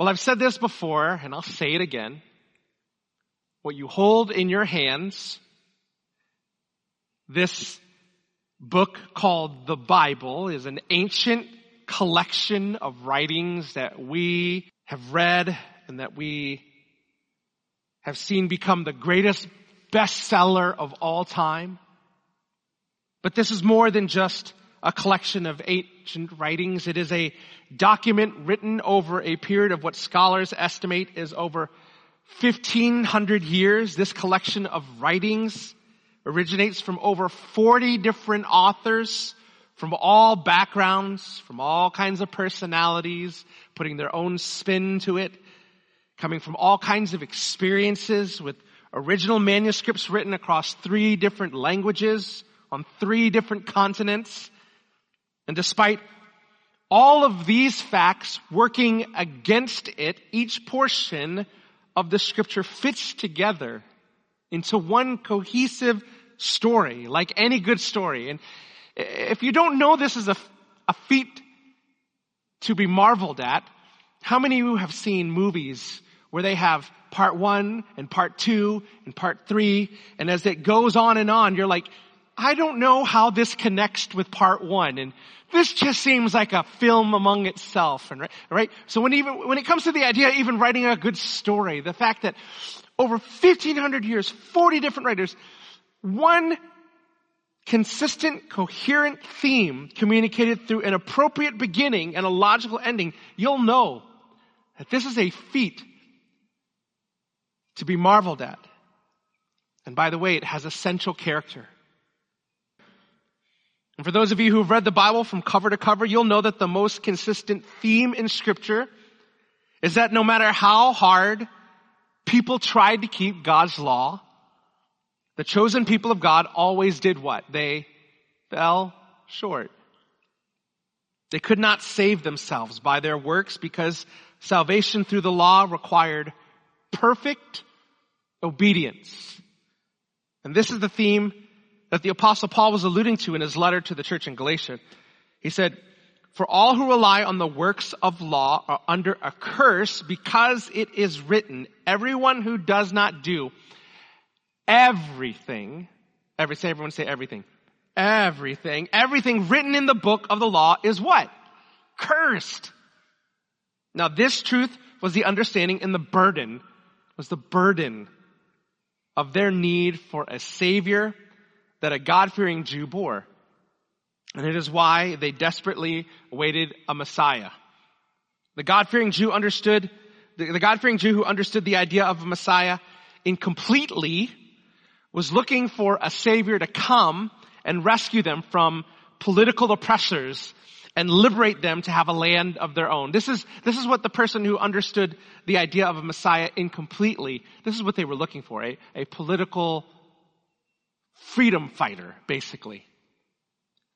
Well, I've said this before, and I'll say it again. What you hold in your hands, this book called the Bible, is an ancient collection of writings that we have read and that we have seen become the greatest bestseller of all time. But this is more than just a collection of ancient writings. It is a document written over a period of what scholars estimate is over 1,500 years. This collection of writings originates from over 40 different authors from all backgrounds, from all kinds of personalities, putting their own spin to it, coming from all kinds of experiences, with original manuscripts written across 3 different languages on 3 different continents. And despite all of these facts working against it, each portion of the scripture fits together into one cohesive story, like any good story. And if you don't know this is a feat to be marveled at, how many of you have seen movies where they have part 1 and part 2 and part 3, and as it goes on and on, you're like, I don't know how this connects with part 1, and this just seems like a film among itself, and right? So when it comes to the idea of even writing a good story, the fact that over 1,500 years, 40 different writers, one consistent, coherent theme communicated through an appropriate beginning and a logical ending, you'll know that this is a feat to be marveled at. And by the way, it has essential character. And for those of you who've read the Bible from cover to cover, you'll know that the most consistent theme in Scripture is that no matter how hard people tried to keep God's law, the chosen people of God always did what? They fell short. They could not save themselves by their works because salvation through the law required perfect obedience. And this is the theme that the Apostle Paul was alluding to in his letter to the church in Galatia. He said, "For all who rely on the works of law are under a curse, because it is written, everyone who does not do everything," everyone say everything, everything written in the book of the law is what? Cursed. Now this truth was the understanding and the burden of their need for a Savior that a God-fearing Jew bore. And it is why they desperately awaited a Messiah. The God-fearing Jew who understood the idea of a Messiah incompletely was looking for a Savior to come and rescue them from political oppressors and liberate them to have a land of their own. This is what the person who understood the idea of a Messiah incompletely, this is what they were looking for, a political freedom fighter, basically.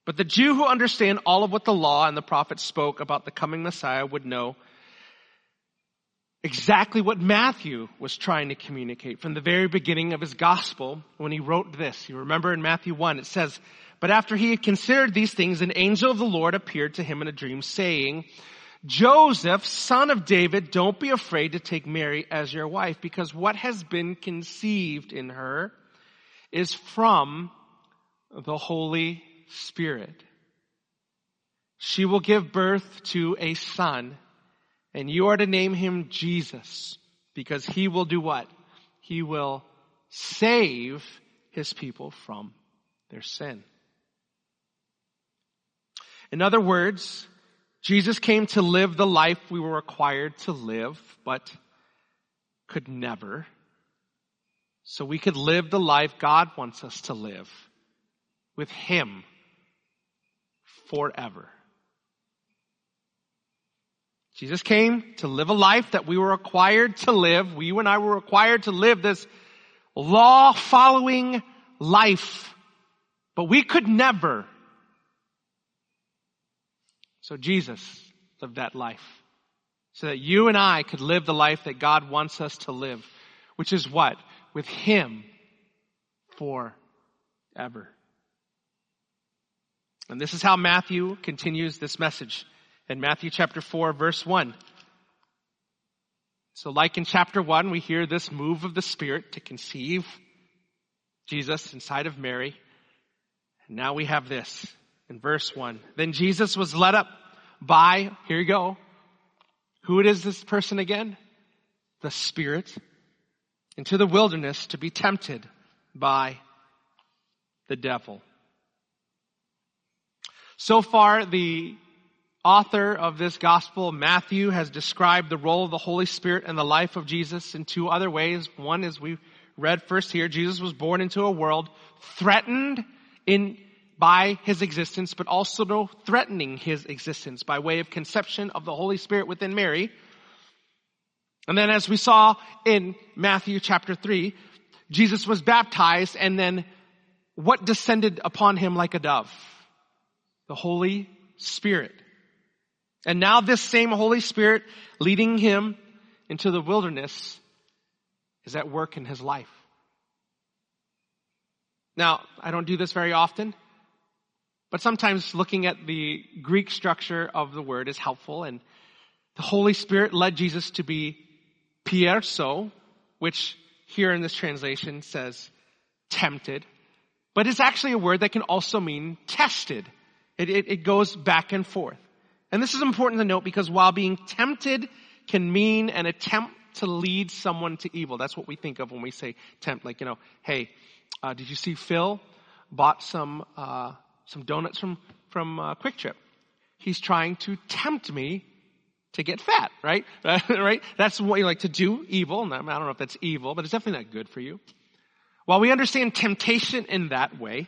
But the Jew who understand all of what the law and the prophets spoke about the coming Messiah would know exactly what Matthew was trying to communicate from the very beginning of his gospel when he wrote this. You remember in Matthew 1, it says, "But after he had considered these things, an angel of the Lord appeared to him in a dream, saying, 'Joseph, son of David, don't be afraid to take Mary as your wife, because what has been conceived in her is from the Holy Spirit. She will give birth to a son, and you are to name him Jesus, because he will do what? He will save his people from their sin.'" In other words, Jesus came to live the life we were required to live, but could never, so we could live the life God wants us to live with Him forever. Jesus came to live a life that we were required to live. You and I were required to live this law-following life, but we could never. So Jesus lived that life so that you and I could live the life that God wants us to live, which is what? With Him forever. And this is how Matthew continues this message. In Matthew chapter 4, verse 1, So like in chapter 1, we hear this move of the Spirit to conceive Jesus inside of Mary. And now we have this in verse 1. Then Jesus was led up by, here you go, who it is this person again? The Spirit, into the wilderness to be tempted by the devil. So far, the author of this gospel, Matthew, has described the role of the Holy Spirit in the life of Jesus in two other ways. One is we read first here, Jesus was born into a world threatened by his existence, but also threatening his existence by way of conception of the Holy Spirit within Mary. And then as we saw in Matthew chapter 3, Jesus was baptized, and then what descended upon him like a dove? The Holy Spirit. And now this same Holy Spirit leading him into the wilderness is at work in his life. Now, I don't do this very often, but sometimes looking at the Greek structure of the word is helpful. And the Holy Spirit led Jesus to be pierso, which here in this translation says tempted. But it's actually a word that can also mean tested. It goes back and forth. And this is important to note because while being tempted can mean an attempt to lead someone to evil. That's what we think of when we say tempt. Like, hey, did you see Phil bought some donuts from Quick Trip? He's trying to tempt me to get fat, right? Right? That's what you like to do, evil. I don't know if that's evil, but it's definitely not good for you. While we understand temptation in that way,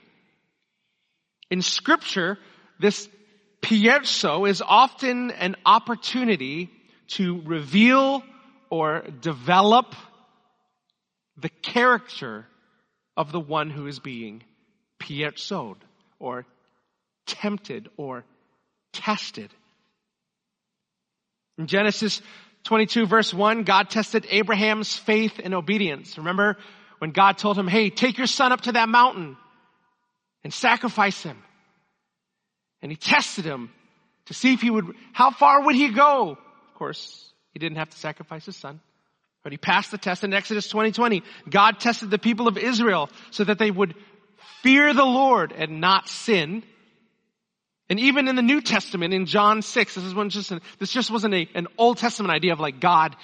in Scripture, this pierso is often an opportunity to reveal or develop the character of the one who is being piersoed or tempted or tested. In Genesis 22 verse 1, God tested Abraham's faith and obedience. Remember when God told him, hey, take your son up to that mountain and sacrifice him. And he tested him to see if how far would he go? Of course, he didn't have to sacrifice his son, but he passed the test. In Exodus 20:20, God tested the people of Israel so that they would fear the Lord and not sin. And even in the New Testament, in John 6, this just wasn't an Old Testament idea of like God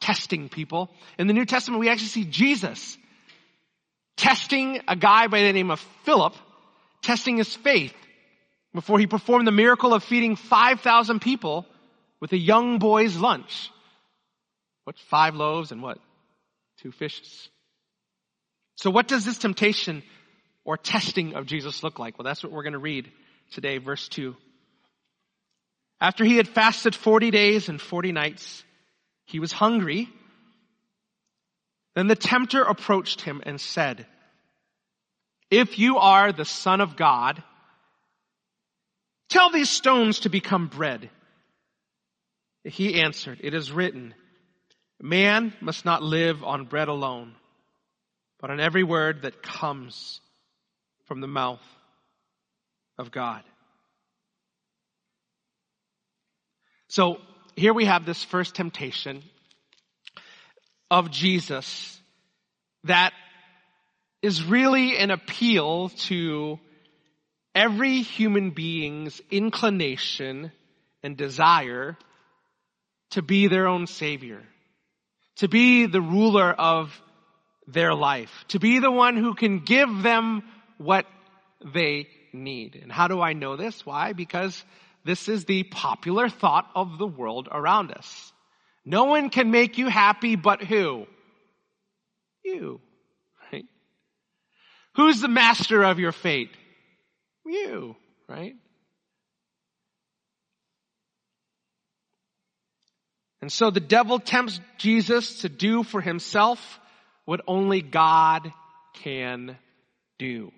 testing people. In the New Testament, we actually see Jesus testing a guy by the name of Philip, testing his faith before he performed the miracle of feeding 5,000 people with a young boy's lunch. What, 5 loaves and what? 2 fishes. So what does this temptation or testing of Jesus look like? Well, that's what we're going to read today, verse 2. After he had fasted 40 days and 40 nights, he was hungry. Then the tempter approached him and said, if you are the Son of God, tell these stones to become bread. He answered, it is written, man must not live on bread alone, but on every word that comes from the mouth of God. So here we have this first temptation of Jesus that is really an appeal to every human being's inclination and desire to be their own savior, to be the ruler of their life, to be the one who can give them what they need. And how do I know this? Why? Because this is the popular thought of the world around us. No one can make you happy but who? You. Right? Who's the master of your fate? You. Right? And so the devil tempts Jesus to do for himself what only God can do.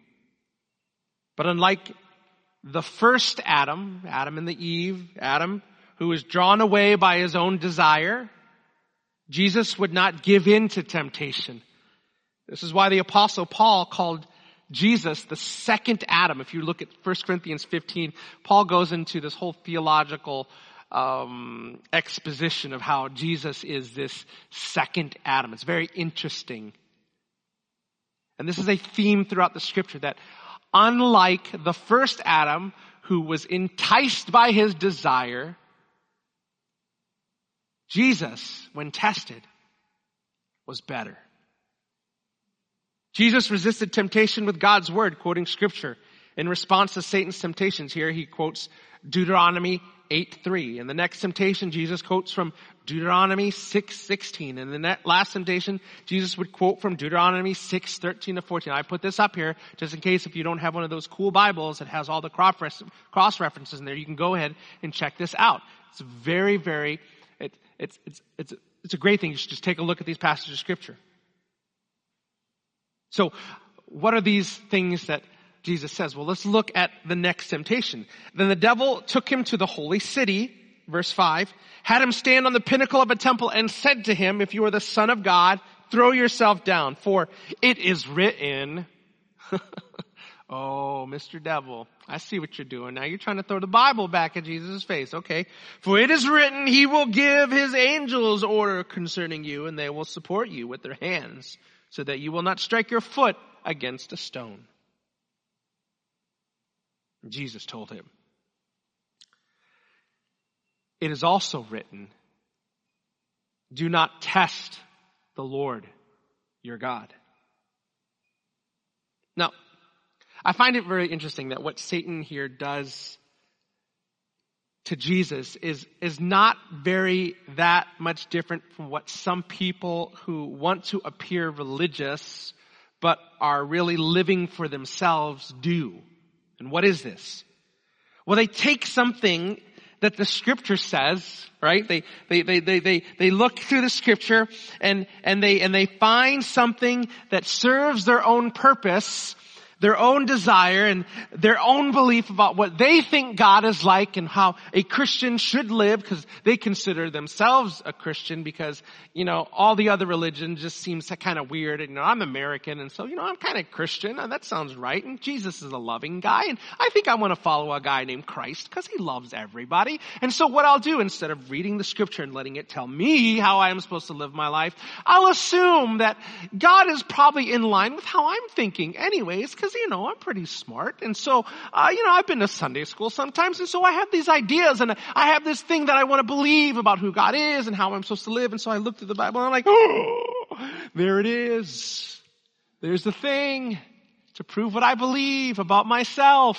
But unlike the first Adam and Eve, Adam, who was drawn away by his own desire, Jesus would not give in to temptation. This is why the Apostle Paul called Jesus the second Adam. If you look at 1 Corinthians 15, Paul goes into this whole theological exposition of how Jesus is this second Adam. It's very interesting. And this is a theme throughout the scripture that unlike the first Adam who was enticed by his desire, Jesus, when tested, was better. Jesus resisted temptation with God's word, quoting scripture. In response to Satan's temptations here, he quotes Deuteronomy 8:3. In the next temptation, Jesus quotes from Deuteronomy 6:16. In the last temptation, Jesus would quote from Deuteronomy 6:13 to 14. I put this up here just in case if you don't have one of those cool Bibles that has all the cross references in there, you can go ahead and check this out. It's very, very, it's a great thing. You should just take a look at these passages of scripture. So what are these things that Jesus says? Well, let's look at the next temptation. Then the devil took him to the holy city, verse 5, had him stand on the pinnacle of a temple and said to him, if you are the Son of God, throw yourself down, for it is written. Oh, Mr. Devil, I see what you're doing. Now you're trying to throw the Bible back at Jesus' face. Okay. For it is written, he will give his angels order concerning you, and they will support you with their hands so that you will not strike your foot against a stone. Jesus told him, it is also written, do not test the Lord your God. Now, I find it very interesting that what Satan here does to Jesus is not very that much different from what some people who want to appear religious but are really living for themselves do. And what is this? Well, they take something that the scripture says, right? They look through the scripture and they find something that serves their own purpose, their own desire, and their own belief about what they think God is like and how a Christian should live, because they consider themselves a Christian because, you know, all the other religion just seems kind of weird. And, you know, I'm American, and so, you know, I'm kind of Christian, and that sounds right. And Jesus is a loving guy, and I think I want to follow a guy named Christ because he loves everybody. And so what I'll do, instead of reading the scripture and letting it tell me how I am supposed to live my life, I'll assume that God is probably in line with how I'm thinking anyways, because, you know, I'm pretty smart. And so, you know, I've been to Sunday school sometimes. And so I have these ideas, and I have this thing that I want to believe about who God is and how I'm supposed to live. And so I look through the Bible, and I'm like, oh, there it is. There's the thing to prove what I believe about myself.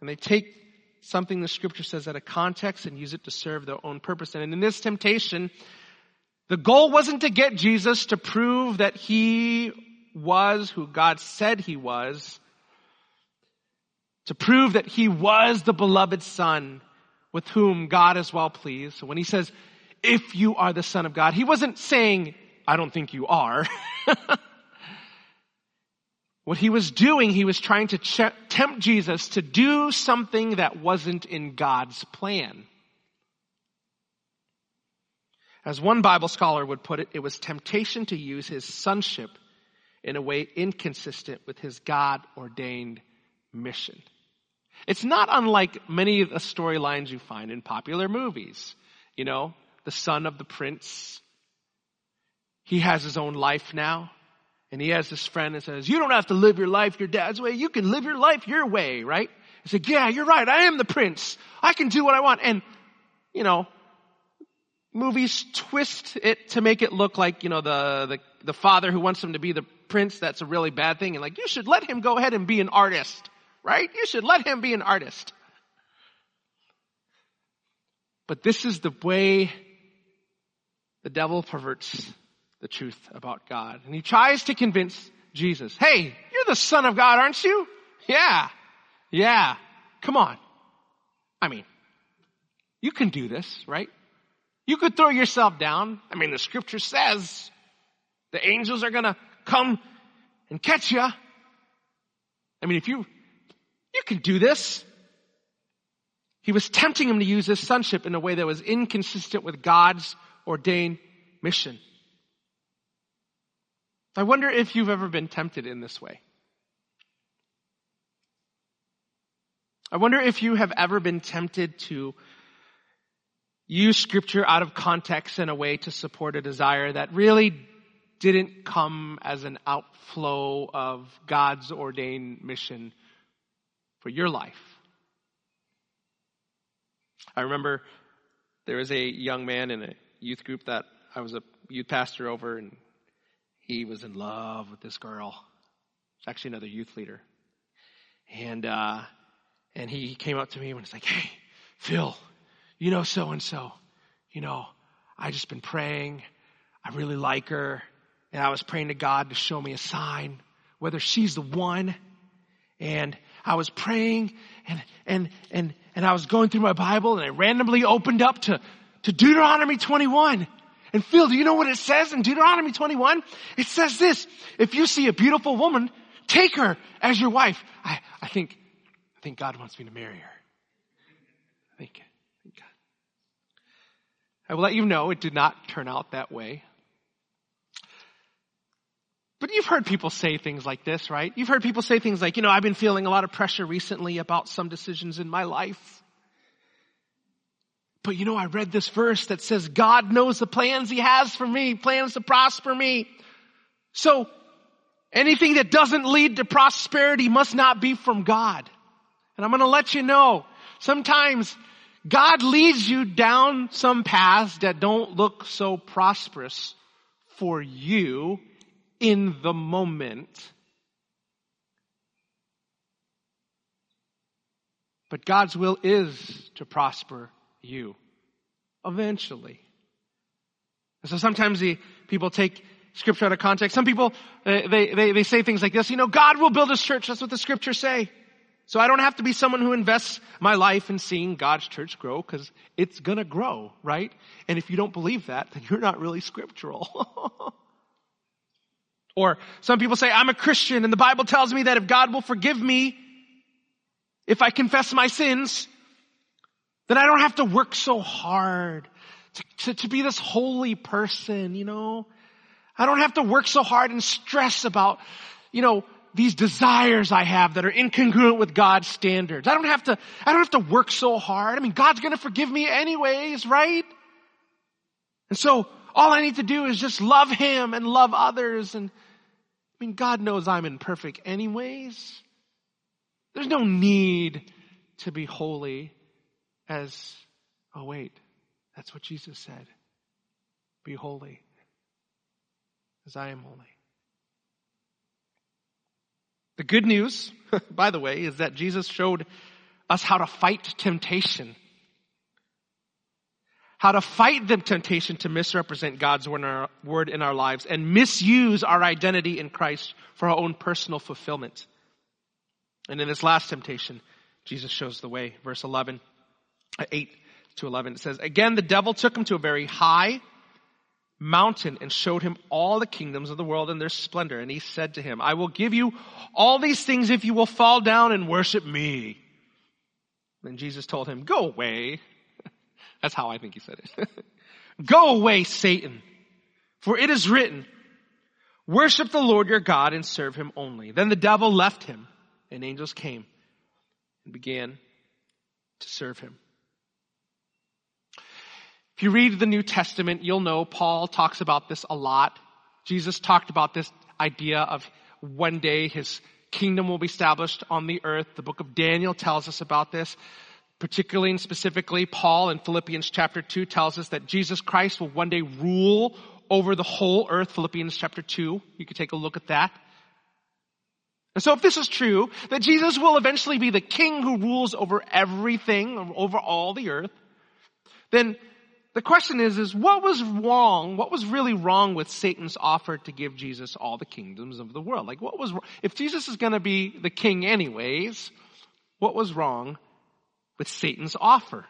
And they take something the scripture says out of context and use it to serve their own purpose. And in this temptation, the goal wasn't to get Jesus to prove that he was who God said he was, to prove that he was the beloved Son with whom God is well pleased. So when he says, if you are the Son of God, he wasn't saying, I don't think you are. What he was doing, he was trying to tempt Jesus to do something that wasn't in God's plan. As one Bible scholar would put it, it was temptation to use his sonship in a way inconsistent with his God-ordained mission. It's not unlike many of the storylines you find in popular movies. You know, the son of the prince, he has his own life now. And he has this friend that says, you don't have to live your life your dad's way. You can live your life your way, right? He's like, yeah, you're right. I am the prince. I can do what I want. And, you know, movies twist it to make it look like, you know, the father who wants him to be the prince, that's a really bad thing. And like, you should let him go ahead and be an artist, right? You should let him be an artist. But this is the way the devil perverts the truth about God. And he tries to convince Jesus, hey, you're the Son of God, aren't you? Yeah. Come on. I mean, you can do this, right? You could throw yourself down. I mean, the scripture says the angels are going to come and catch you. I mean, if you can do this. He was tempting him to use his sonship in a way that was inconsistent with God's ordained mission. I wonder if you've ever been tempted in this way. I wonder if you have ever been tempted to use scripture out of context in a way to support a desire that really didn't come as an outflow of God's ordained mission for your life. I remember there was a young man in a youth group that I was a youth pastor over, and he was in love with this girl. It's actually another youth leader. And he came up to me and was like, "Hey, Phil, you know so-and-so, you know, I just been praying. I really like her. And I was praying to God to show me a sign, whether she's the one. And I was praying and I was going through my Bible and I randomly opened up to Deuteronomy 21. And Phil, do you know what it says in Deuteronomy 21? It says this: if you see a beautiful woman, take her as your wife. I think God wants me to marry her. I think God. I will let you know it did not turn out that way. But you've heard people say things like this, right? You've heard people say things like, you know, I've been feeling a lot of pressure recently about some decisions in my life. But you know, I read this verse that says, God knows the plans he has for me, plans to prosper me. So anything that doesn't lead to prosperity must not be from God. And I'm going to let you know, sometimes God leads you down some paths that don't look so prosperous for you in the moment. But God's will is to prosper you eventually. And so sometimes people take scripture out of context. Some people, they say things like this, you know, God will build his church. That's what the scriptures say. So I don't have to be someone who invests my life in seeing God's church grow, because it's going to grow, right? And if you don't believe that, then you're not really scriptural. Or some people say, I'm a Christian and the Bible tells me that if God will forgive me, if I confess my sins, then I don't have to work so hard to be this holy person, you know. I don't have to work so hard and stress about, you know, these desires I have that are incongruent with God's standards. I don't have to work so hard. I mean, God's going to forgive me anyways, right? And so all I need to do is just love him and love others. And I mean, God knows I'm imperfect anyways. There's no need to be holy as, oh wait, that's what Jesus said. Be holy as I am holy. The good news, by the way, is that Jesus showed us how to fight temptation. How to fight the temptation to misrepresent God's word in our lives and misuse our identity in Christ for our own personal fulfillment. And in this last temptation, Jesus shows the way. Verse 8 to 11, it says, "Again, the devil took him to a very high mountain and showed him all the kingdoms of the world and their splendor. And he said to him, I will give you all these things if you will fall down and worship me. Then Jesus told him, go away. That's how I think he said it. Go away, Satan, for it is written, worship the Lord your God and serve him only. Then the devil left him and angels came and began to serve him." If you read the New Testament, you'll know Paul talks about this a lot. Jesus talked about this idea of one day his kingdom will be established on the earth. The book of Daniel tells us about this. Particularly and specifically, Paul in Philippians chapter 2 tells us that Jesus Christ will one day rule over the whole earth. Philippians chapter 2. You could take a look at that. And so if this is true, that Jesus will eventually be the king who rules over everything, over all the earth, then the question is what was wrong? What was really wrong with Satan's offer to give Jesus all the kingdoms of the world? Like, what was wrong? If Jesus is going to be the king anyways, what was wrong with Satan's offer?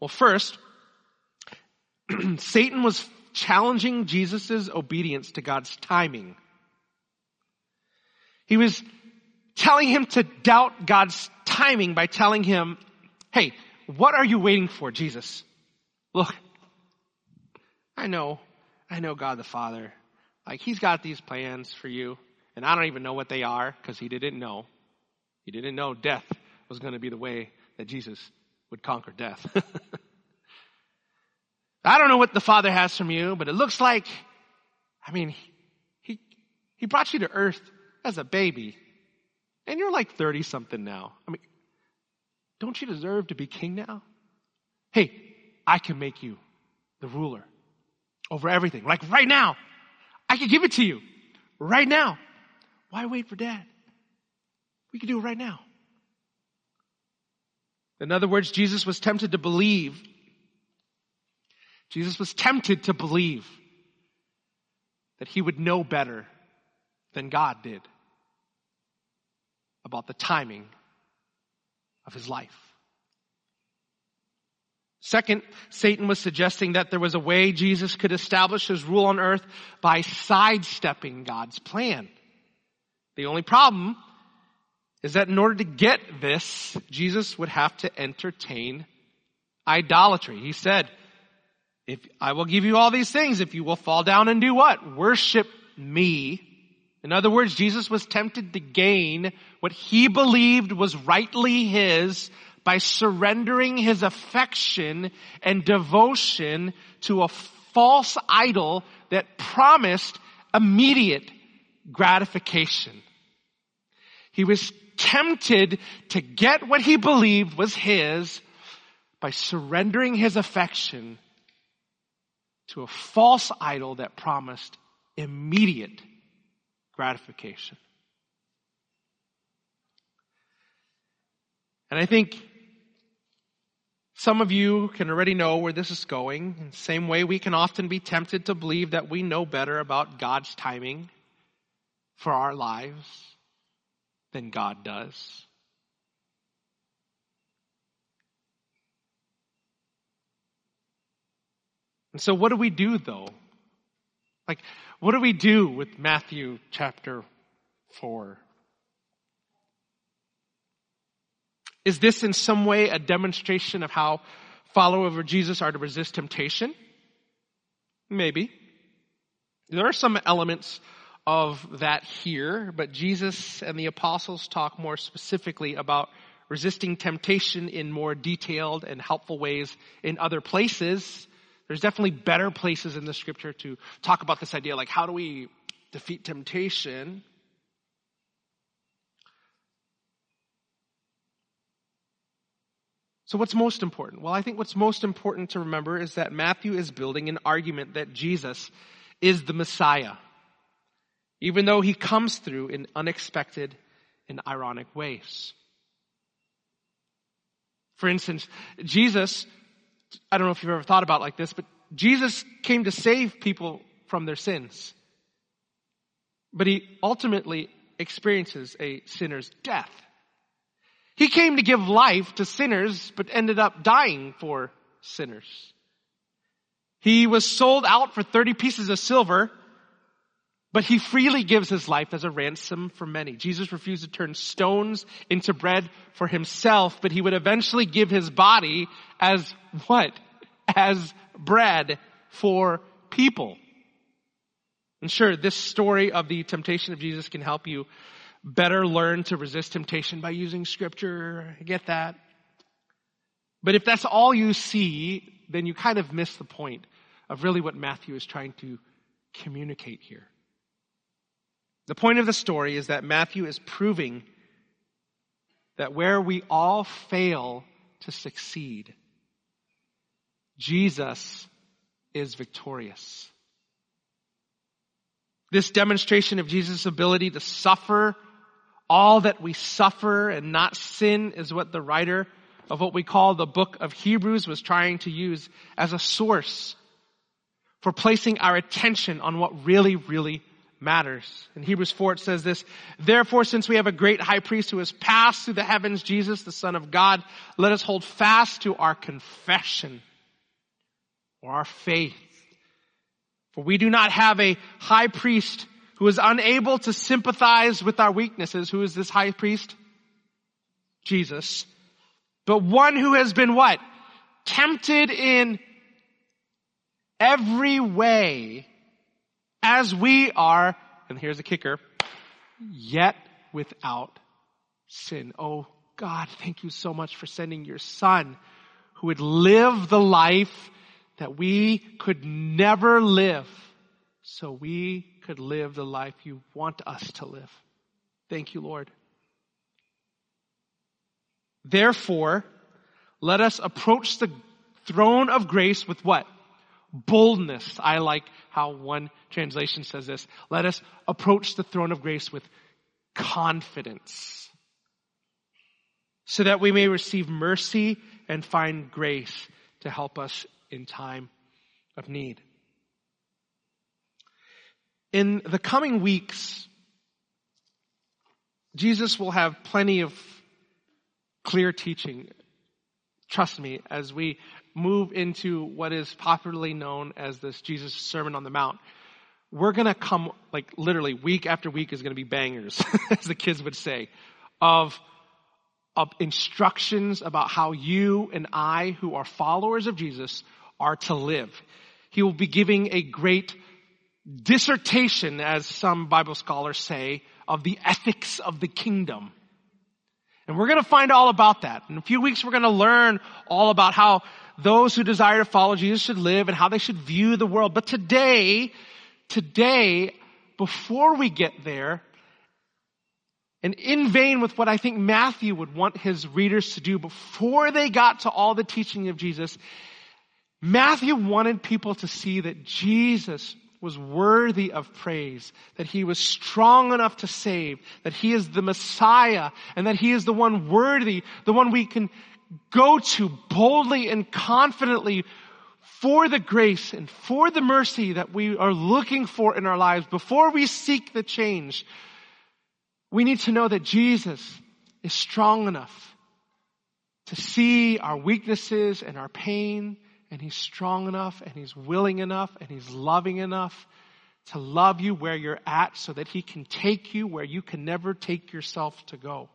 Well, first, Satan was challenging Jesus' obedience to God's timing. He was telling him to doubt God's timing by telling him, hey, what are you waiting for, Jesus? Look, I know God the Father. Like, he's got these plans for you, and I don't even know what they are, because he didn't know. He didn't know death was going to be the way that Jesus would conquer death. I don't know what the Father has from you, but it looks like, I mean, he brought you to earth as a baby. And you're like 30-something now. I mean, don't you deserve to be king now? Hey, I can make you the ruler over everything. Like right now. I can give it to you right now. Why wait for Dad? We can do it right now. In other words, Jesus was tempted to believe. Jesus was tempted to believe that he would know better than God did about the timing of his life. Second, Satan was suggesting that there was a way Jesus could establish his rule on earth by sidestepping God's plan. The only problem is that in order to get this, Jesus would have to entertain idolatry. He said, "If I will give you all these things, if you will fall down and do what? Worship me." In other words, Jesus was tempted to gain what he believed was rightly his by surrendering his affection and devotion to a false idol that promised immediate gratification. He was tempted to get what he believed was his by surrendering his affection to a false idol that promised immediate gratification. And I think some of you can already know where this is going. In the same way, we can often be tempted to believe that we know better about God's timing for our lives than God does. And so what do we do, though? Like, what do we do with Matthew chapter 4? Is this in some way a demonstration of how followers of Jesus are to resist temptation? Maybe. There are some elements of that here, but Jesus and the apostles talk more specifically about resisting temptation in more detailed and helpful ways in other places. There's definitely better places in the scripture to talk about this idea, like how do we defeat temptation? So what's most important? Well, I think what's most important to remember is that Matthew is building an argument that Jesus is the Messiah, even though he comes through in unexpected and ironic ways. For instance, Jesus, I don't know if you've ever thought about it like this, but Jesus came to save people from their sins. But he ultimately experiences a sinner's death. He came to give life to sinners, but ended up dying for sinners. He was sold out for 30 pieces of silver, but he freely gives his life as a ransom for many. Jesus refused to turn stones into bread for himself, but he would eventually give his body as what? As bread for people. And sure, this story of the temptation of Jesus can help you better learn to resist temptation by using scripture. I get that. But if that's all you see, then you kind of miss the point of really what Matthew is trying to communicate here. The point of the story is that Matthew is proving that where we all fail to succeed, Jesus is victorious. This demonstration of Jesus' ability to suffer all that we suffer and not sin is what the writer of what we call the book of Hebrews was trying to use as a source for placing our attention on what really matters. In Hebrews 4, it says this, "Therefore, since we have a great high priest who has passed through the heavens, Jesus, the Son of God, let us hold fast to our confession or our faith. For we do not have a high priest who is unable to sympathize with our weaknesses." Who is this high priest? Jesus. "But one who has been what? Tempted in every way as we are," and here's the kicker, "yet without sin." Oh, God, thank you so much for sending your son who would live the life that we could never live so we could live the life you want us to live. Thank you, Lord. Therefore, let us approach the throne of grace with what? Boldness. I like how one translation says this. Let us approach the throne of grace with confidence, so that we may receive mercy and find grace to help us in time of need. In the coming weeks, Jesus will have plenty of clear teaching. Trust me, as we move into what is popularly known as this Jesus Sermon on the Mount, we're going to come, like literally week after week is going to be bangers, as the kids would say, of instructions about how you and I, who are followers of Jesus, are to live. He will be giving a great dissertation, as some Bible scholars say, of the ethics of the kingdom. And we're going to find all about that. In a few weeks, we're going to learn all about how those who desire to follow Jesus should live and how they should view the world. But today, before we get there, and in vein with what I think Matthew would want his readers to do before they got to all the teaching of Jesus, Matthew wanted people to see that Jesus was worthy of praise, that he was strong enough to save, that he is the Messiah, and that he is the one worthy, the one we can go to boldly and confidently for the grace and for the mercy that we are looking for in our lives. Before we seek the change, we need to know that Jesus is strong enough to see our weaknesses and our pain, and he's strong enough, and he's willing enough, and he's loving enough to love you where you're at so that he can take you where you can never take yourself to go.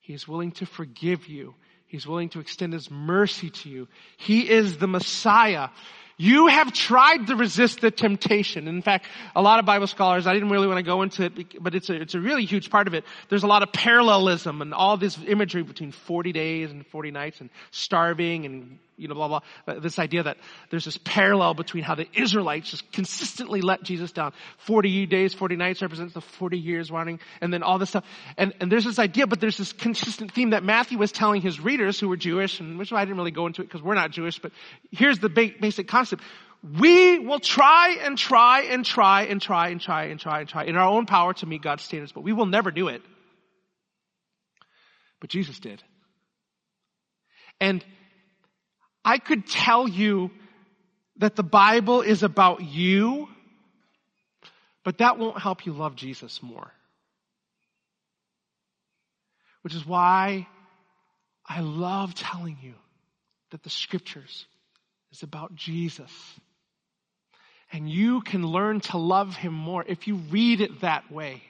He is willing to forgive you. He's willing to extend his mercy to you. He is the Messiah. You have tried to resist the temptation. In fact, a lot of Bible scholars, I didn't really want to go into it, but it's a really huge part of it. There's a lot of parallelism and all this imagery between 40 days and 40 nights and starving and, blah, blah. This idea that there's this parallel between how the Israelites just consistently let Jesus down. 40 days, 40 nights represents the 40 years running, and then all this stuff. And there's this idea, but there's this consistent theme that Matthew was telling his readers who were Jewish, and which I didn't really go into it because we're not Jewish, but here's the basic concept. We will try in our own power to meet God's standards, but we will never do it. But Jesus did. And I could tell you that the Bible is about you, but that won't help you love Jesus more. Which is why I love telling you that the Scriptures is about Jesus. And you can learn to love him more if you read it that way.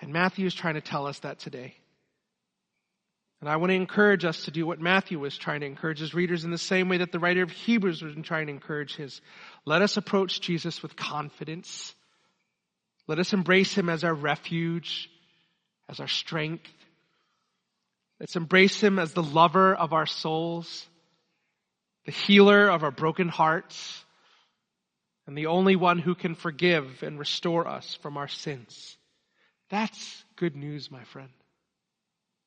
And Matthew is trying to tell us that today. And I want to encourage us to do what Matthew was trying to encourage his readers in the same way that the writer of Hebrews was trying to encourage his. Let us approach Jesus with confidence. Let us embrace him as our refuge, as our strength. Let's embrace him as the lover of our souls, the healer of our broken hearts, and the only one who can forgive and restore us from our sins. That's good news, my friend.